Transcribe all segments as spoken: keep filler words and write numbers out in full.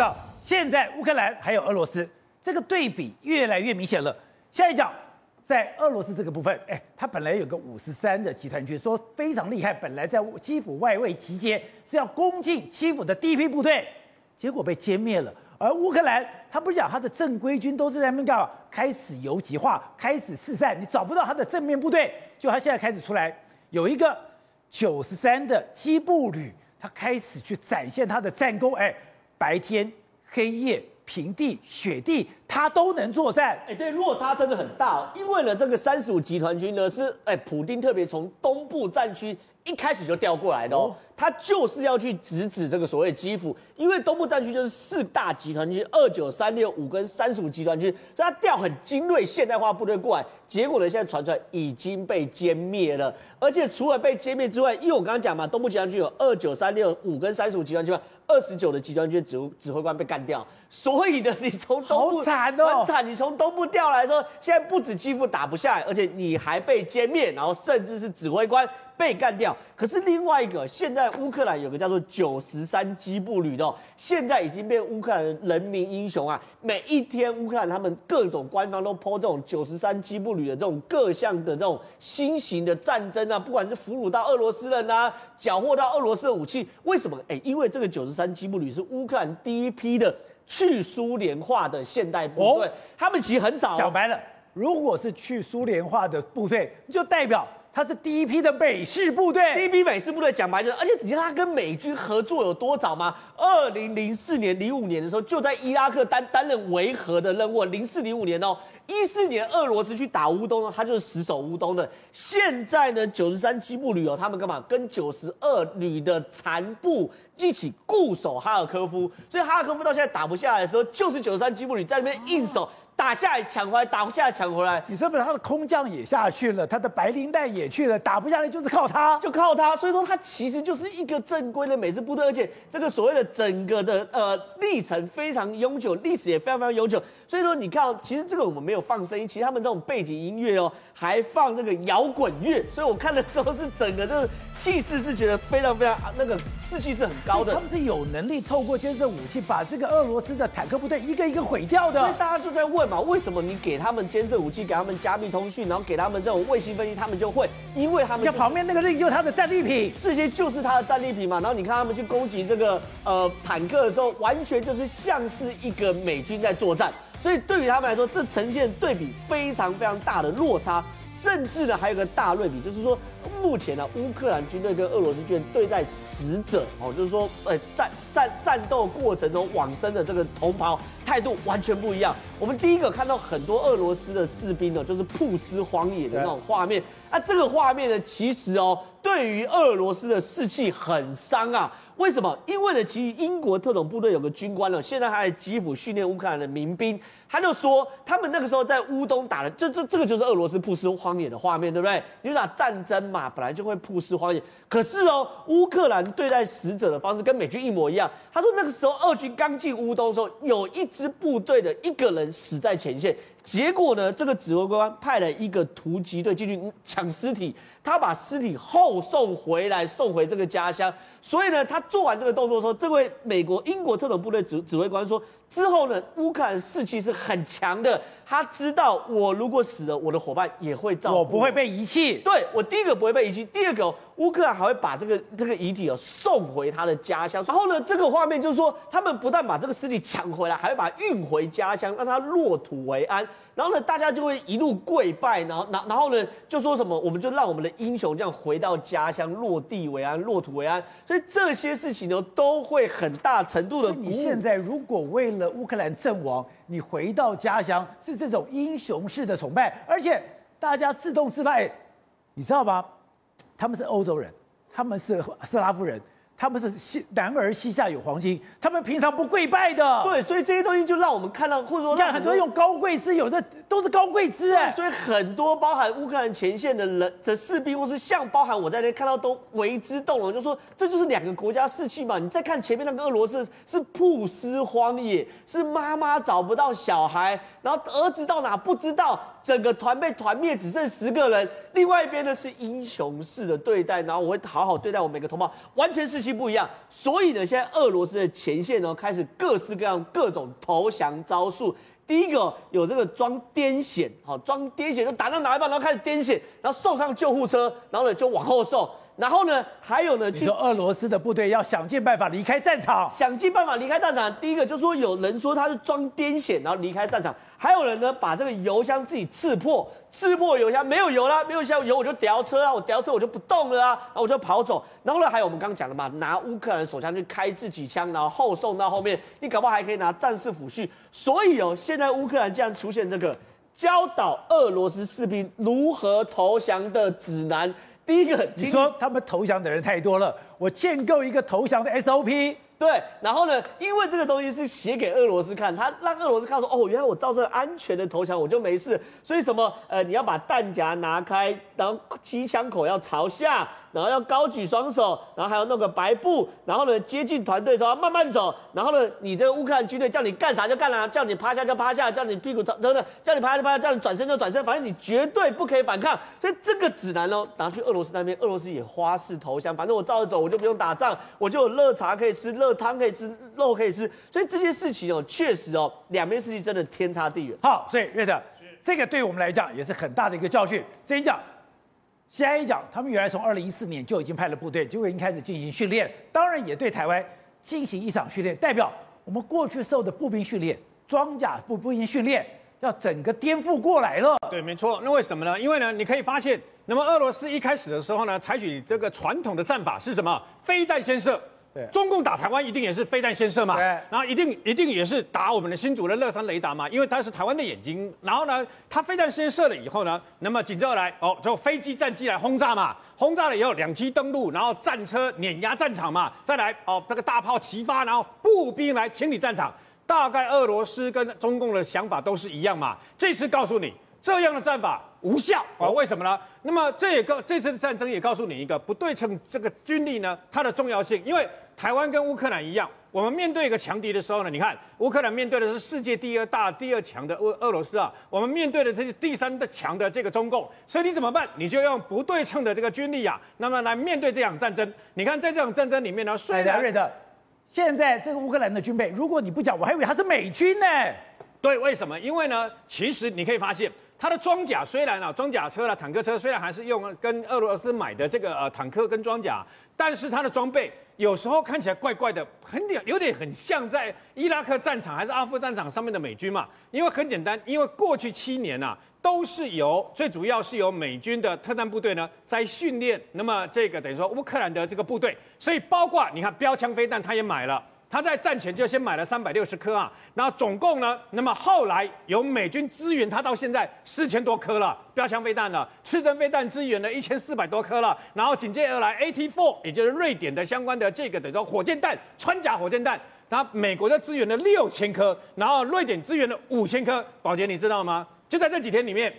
上，现在乌克兰还有俄罗斯，这个对比越来越明显了。下一讲，在俄罗斯这个部分，哎，他本来有个五十三的集团军，说非常厉害，本来在基辅外围集结是要攻进基辅的第一批部队，结果被歼灭了。而乌克兰，他不是讲他的正规军都是在那边干嘛？开始游击化，开始四散，你找不到他的正面部队。就他现在开始出来，有一个九十三的机步旅，他开始去展现他的战功。哎，白天、黑夜、平地、雪地，他都能作战。哎，对，落差真的很大哦。因为呢，这个三十五集团军呢，是哎，普丁特别从东部战区一开始就调过来的哦，他就是要去直指这个所谓基辅，因为东部战区就是四大集团军二九三六五跟三十五集团军，所以他调很精锐现代化部队过来，结果呢现在传出来已经被歼灭了，而且除了被歼灭之外，因为我刚刚讲嘛，东部集团军有二九三六五跟三十五集团军，二十九的集团军指指挥官被干掉，所以呢你从东部好惨哦，很惨，你从东部调来说，现在不止基辅打不下来，而且你还被歼灭，然后甚至是指挥官被干掉。可是另外一个，现在乌克兰有个叫做九十三机步旅的、哦，现在已经变乌克兰人民英雄啊！每一天乌克兰他们各种官方都 po 这种九十三机步旅的这种各项的这种新型的战争啊，不管是俘虏到俄罗斯人啊，缴获到俄罗斯的武器，为什么？哎，因为这个九十三机步旅是乌克兰第一批的去苏联化的现代部队，哦、他们其实很早、哦。讲白了，如果是去苏联化的部队，就代表他是第一批的美式部队，第一批美式部队讲白就是，而且你知道他跟美军合作有多早吗？二零零四年、零五年的时候，就在伊拉克担担任维和的任务。零四零五年哦，一四年俄罗斯去打乌东呢，他就是死守乌东的。现在呢，九十三机步旅哦，他们干嘛？跟九十二旅的残部一起固守哈尔科夫，所以哈尔科夫到现在打不下来的时候，就是九十三机步旅在那边硬守。打下来抢回来，打不下来抢回来。你是不是他的空降也下去了，他的白磷弹也去了，打不下来就是靠他，就靠他。所以说他其实就是一个正规的美式部队，而且这个所谓的整个的呃历程非常悠久，历史也非常非常悠久。所以说你看，其实这个我们没有放声音，其实他们这种背景音乐哦，还放这个摇滚乐。所以我看的时候是整个这个气势是觉得非常非常那个士气是很高的。他们是有能力透过监视武器把这个俄罗斯的坦克部队一个一个毁掉的。所以大家就在问。为什么你给他们监视武器，给他们加密通讯，然后给他们这种卫星分析，他们就会？因为他们、就是、旁边那个就是他的战利品，这些就是他的战利品嘛。然后你看他们去攻击这个呃坦克的时候，完全就是像是一个美军在作战，所以对于他们来说，这呈现对比非常非常大的落差。甚至呢，还有一个大对比，就是说，目前呢、啊，乌克兰军队跟俄罗斯军队对待死者哦，就是说，呃，战战战斗过程中往生的这个同袍态度完全不一样。我们第一个看到很多俄罗斯的士兵呢、哦，就是曝尸荒野的那种画面。啊，这个画面呢，其实哦，对于俄罗斯的士气很伤啊。为什么？因为呢，其实英国特种部队有个军官呢，现在他在基辅训练乌克兰的民兵，他就说他们那个时候在乌东打的，这这这个就是俄罗斯曝尸荒野的画面，对不对？你就讲战争嘛，本来就会曝尸荒野。可是哦，乌克兰对待死者的方式跟美军一模一样。他说那个时候俄军刚进乌东的时候，有一支部队的一个人死在前线。结果呢？这个指挥官派了一个突击队进去抢尸体，他把尸体后送回来，送回这个家乡。所以呢，他做完这个动作的时候，这位美国英国特种部队指指挥官说，之后呢，乌克兰士气是很强的。他知道，我如果死了，我的伙伴也会照顾我，不会被遗弃。对，我第一个不会被遗弃，第二个、哦，乌克兰还会把这个这个遗体哦送回他的家乡。然后呢，这个画面就是说，他们不但把这个尸体抢回来，还会把它运回家乡，让它落土为安。然后呢，大家就会一路跪拜，然后，然后呢，就说什么，我们就让我们的英雄这样回到家乡，落地为安，落土为安。所以这些事情呢，都会很大程度的鼓舞。你现在如果为了乌克兰阵亡，你回到家乡是这种英雄式的崇拜，而且大家自动自发。哎，你知道吗？他们是欧洲人，他们是斯拉夫人。他们是西男儿膝下有黄金，他们平常不跪拜的。对，所以这些东西就让我们看到，或者说让很多人用高贵姿，有的都是高贵姿哎。所以很多包含乌克兰前线的人的士兵，或是像包含我在那边看到都为之动容，就说这就是两个国家士气嘛。你再看前面那个俄罗斯是曝尸荒野，是妈妈找不到小孩，然后儿子到哪不知道，整个团被团灭，只剩十个人。另外一边呢是英雄式的对待，然后我会好好对待我每个同胞，完全事情不一样。所以呢，现在俄罗斯的前线呢开始各式各样各种投降招数。第一个有这个装癫痫，好装癫痫就打仗打一半，然后开始癫痫，然后送上救护车，然后呢就往后送，然后呢还有呢，你说俄罗斯的部队要想尽办法离开战场，想尽办法离开战场。第一个就是说有人说他是装癫痫，然后离开战场，还有人呢把这个油箱自己刺破，刺破油箱没有油啦，没有油我就掉车啊，我掉车我就不动了啊，然后我就跑走。然后呢还有我们刚刚讲的嘛，拿乌克兰手枪去开自己枪，然后后送到后面，你搞不好还可以拿战士辅恤。所以哦，现在乌克兰竟然出现这个教导俄罗斯士兵如何投降的指南。第一个，你说他们投降的人太多了，我建构一个投降的 S O P。对，然后呢？因为这个东西是写给俄罗斯看，他让俄罗斯看说，哦，原来我照这个安全的投降，我就没事。所以什么，呃，你要把弹夹拿开，然后机枪口要朝下，然后要高举双手，然后还要弄个白布，然后呢接近团队的时候要慢慢走，然后呢你这个乌克兰军队叫你干啥就干啥，叫你趴下就趴下，叫你屁股朝真的，叫你趴下就趴下，叫你转身就转身，反正你绝对不可以反抗。所以这个指南呢，拿去俄罗斯那边，俄罗斯也花式投降，反正我照着走，我就不用打仗，我就有热茶可以吃，热。汤可以吃，肉可以吃，所以这些事情哦，确实哦，两边事情真的天差地远。好，所以瑞德，这个对我们来讲也是很大的一个教训。这一讲，西安一讲，他们原来从二零一四年就已经派了部队，就已经开始进行训练，当然也对台湾进行一场训练，代表我们过去受的步兵训练、装甲步兵训练，要整个颠覆过来了。对，没错。那为什么呢？因为呢，你可以发现，那么俄罗斯一开始的时候呢，采取这个传统的战法是什么？飞弹先射。中共打台湾一定也是飞弹先射嘛，然后一定一定也是打我们的新竹的乐山雷达嘛，因为它是台湾的眼睛。然后呢，它飞弹先射了以后呢，那么紧接着来哦，就飞机战机来轰炸嘛，轰炸了以后两栖登陆，然后战车碾压战场嘛，再来哦那个大炮齐发，然后步兵来清理战场。大概俄罗斯跟中共的想法都是一样嘛。这次告诉你，这样的战法无效啊、哦？为什么呢？那么这也告这次的战争也告诉你一个不对称这个军力呢它的重要性，因为台湾跟乌克兰一样，我们面对一个强敌的时候呢，你看乌克兰面对的是世界第二大、第二强的俄俄罗斯啊，我们面对的这是第三的强的这个中共，所以你怎么办？你就用不对称的这个军力啊，那么来面对这场战争。你看在这场战争里面呢，虽然瑞德现在这个乌克兰的军备，如果你不讲，我还以为它是美军呢、欸。对，为什么？因为呢，其实你可以发现。它的装甲虽然啊，装甲车啦、坦克车虽然还是用跟俄罗斯买的这个呃坦克跟装甲，但是它的装备有时候看起来怪怪的，很点有点很像在伊拉克战场还是阿富汗战场上面的美军嘛。因为很简单，因为过去七年啊，都是由最主要是由美军的特战部队呢在训练，那么这个等于说乌克兰的这个部队，所以包括你看标枪飞弹，它也买了。他在战前就先买了三百六十颗啊，然后总共呢，那么后来由美军支援他到现在四千多颗了，标枪飞弹了，刺针飞弹支援了一千四百多颗了，然后紧接而来 A T 四， 也就是瑞典的相关的这个等于说火箭弹、穿甲火箭弹，他美国就支援了六千颗，然后瑞典支援了五千颗。宝杰，你知道吗？就在这几天里面。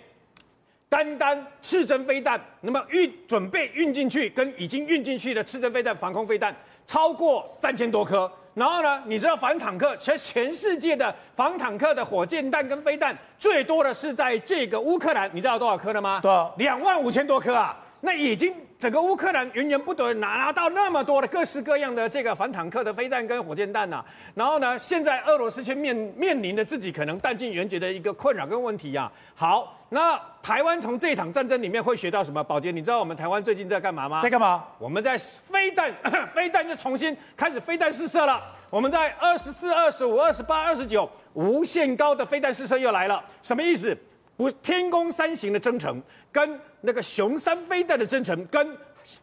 单单刺针飞弹，那么运准备运进去跟已经运进去的刺针飞弹、防空飞弹超过三千多颗。然后呢，你知道反坦克，全全世界的反坦克的火箭弹跟飞弹最多的是在这个乌克兰，你知道有多少颗了吗？对，两万五千多颗啊！那已经整个乌克兰源源不断拿拿到那么多的各式各样的这个反坦克的飞弹跟火箭弹啊。然后呢，现在俄罗斯却面面临着自己可能弹尽援绝的一个困扰跟问题啊。好。那台湾从这场战争里面会学到什么？宝杰，你知道我们台湾最近在干嘛吗？在干嘛？我们在飞弹，飞弹就重新开始飞弹试射了。我们在二十四、二十五、二十八、二十九，无限高的飞弹试射又来了。什么意思？不，天宫三型的征程，跟那个雄三飞弹的征程，跟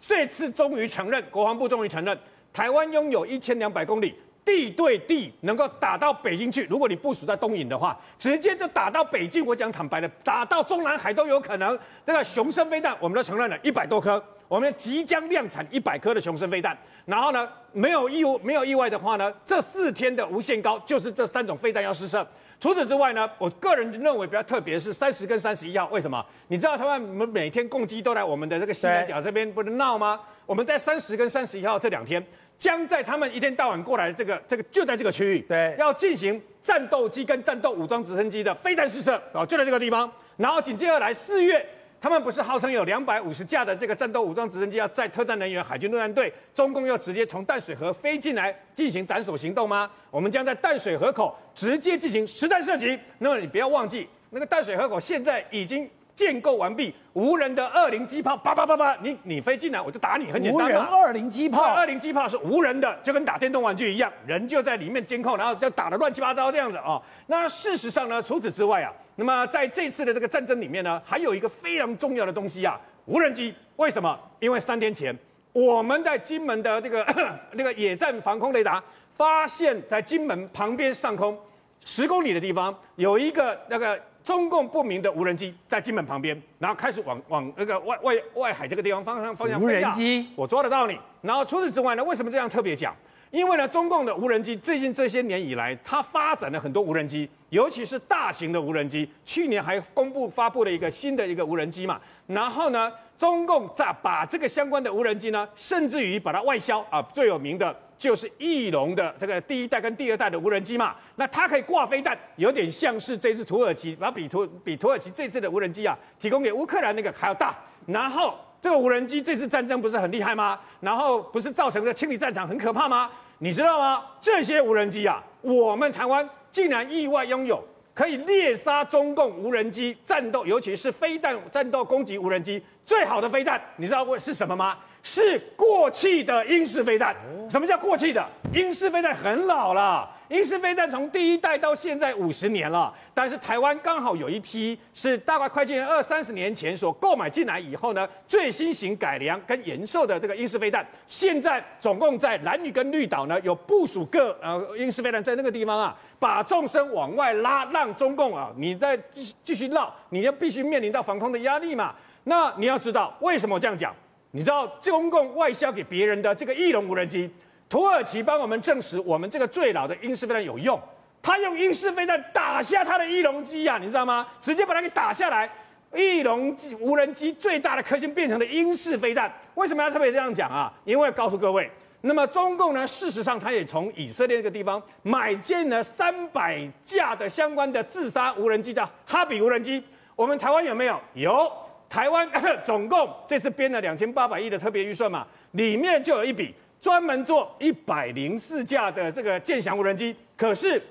这次终于承认，国防部终于承认，台湾拥有一千两百公里。地对地能够打到北京去，如果你部署在东引的话，直接就打到北京。我讲坦白的，打到中南海都有可能。那个雄升飞弹，我们都承认了一百多颗，我们即将量产一百颗的雄升飞弹。然后呢，没有意没有意外的话呢，这四天的无限高就是这三种飞弹要试射。除此之外呢，我个人认为比较特别是三十跟三十一号，为什么？你知道他们每天共机都来我们的这个西南角这边不能闹吗？我们在三十跟三十一号这两天，将在他们一天到晚过来这个这个就在这个区域，对，要进行战斗机跟战斗武装直升机的飞弹试射啊，就在这个地方。然后紧接着来四月，他们不是号称有两百五十架的这个战斗武装直升机要载特战人员、海军陆战队，中共又直接从淡水河飞进来进行斩首行动吗？我们将在淡水河口直接进行实弹射击。那么你不要忘记，那个淡水河口现在已经建构完毕，无人的二零机炮，叭叭叭叭，你你飞进来我就打你，很简单嘛。无人二零机炮，二零机炮是无人的，就跟打电动玩具一样，人就在里面监控，然后就打得乱七八糟这样子啊、哦。那事实上呢，除此之外啊，那么在这次的这个战争里面呢，还有一个非常重要的东西啊，无人机。为什么？因为三天前我们在金门的这个那个野战防空雷达发现，在金门旁边上空十公里的地方有一个那个。中共不明的无人机在金门旁边，然后开始往往那个外外外海这个地方方向方向飞。无人机，我抓得到你。然后除此之外呢，为什么这样特别讲？因为呢，中共的无人机最近这些年以来，它发展了很多无人机，尤其是大型的无人机。去年还公布发布了一个新的一个无人机嘛。然后呢，中共在把这个相关的无人机呢，甚至于把它外销啊，最有名的。就是翼龙的这个第一代跟第二代的无人机嘛，那它可以挂飞弹，有点像是这次土耳其，然后比土比土耳其这次的无人机啊，提供给乌克兰那个还要大。然后这个无人机这次战争不是很厉害吗？然后不是造成的清理战场很可怕吗？你知道吗？这些无人机啊，我们台湾竟然意外拥有。可以猎杀中共无人机战斗，尤其是飞弹战斗攻击无人机最好的飞弹，你知道是什么吗？是过气的英式飞弹。什么叫过气的？英式飞弹很老了，英式飞弹从第一代到现在五十年了。但是台湾刚好有一批是大概快近二三十年前所购买进来以后呢，最新型改良跟延寿的这个英式飞弹，现在总共在兰屿跟绿岛呢有部署各呃英式飞弹在那个地方啊。把纵深往外拉，让中共啊，你再继续绕，你就必须面临到防空的压力嘛。那你要知道，为什么我这样讲？你知道中共外销给别人的这个翼龙无人机，土耳其帮我们证实，我们这个最老的英式飞弹有用，他用英式飞弹打下他的翼龙机啊，你知道吗？直接把它给打下来。翼龙无人机最大的颗星变成了英式飞弹，为什么要特别这样讲啊？因为告诉各位。那么中共呢？事实上，他也从以色列这个地方买进了三百架的相关的自杀无人机，叫哈比无人机。我们台湾有没有？有。台湾总共这次编了两千八百亿的特别预算嘛，里面就有一笔专门做一百零四架的这个剑翔无人机。可是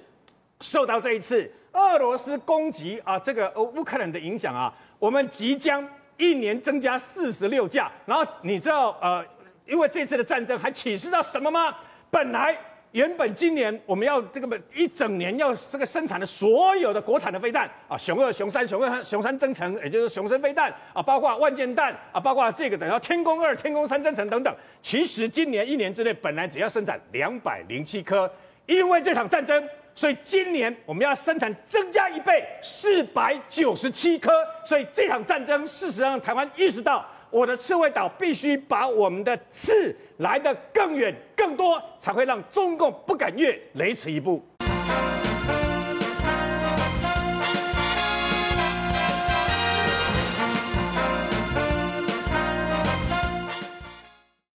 受到这一次俄罗斯攻击啊，这个乌克兰的影响啊，我们即将一年增加四十六架。然后你知道呃。因为这次的战争还启示到什么吗？本来原本今年我们要这个一整年要这个生产的所有的国产的飞弹啊，雄二、雄三、雄二、雄三增程，也就是雄升飞弹啊，包括万箭弹啊，包括这个等到天宫二、天宫三增程等等。其实今年一年之内本来只要生产两百零七颗，因为这场战争。所以今年我们要生产增加一倍，四百九十七颗。所以这场战争，事实上台湾意识到，我的刺猬岛必须把我们的刺来得更远、更多，才会让中共不敢越雷池一步。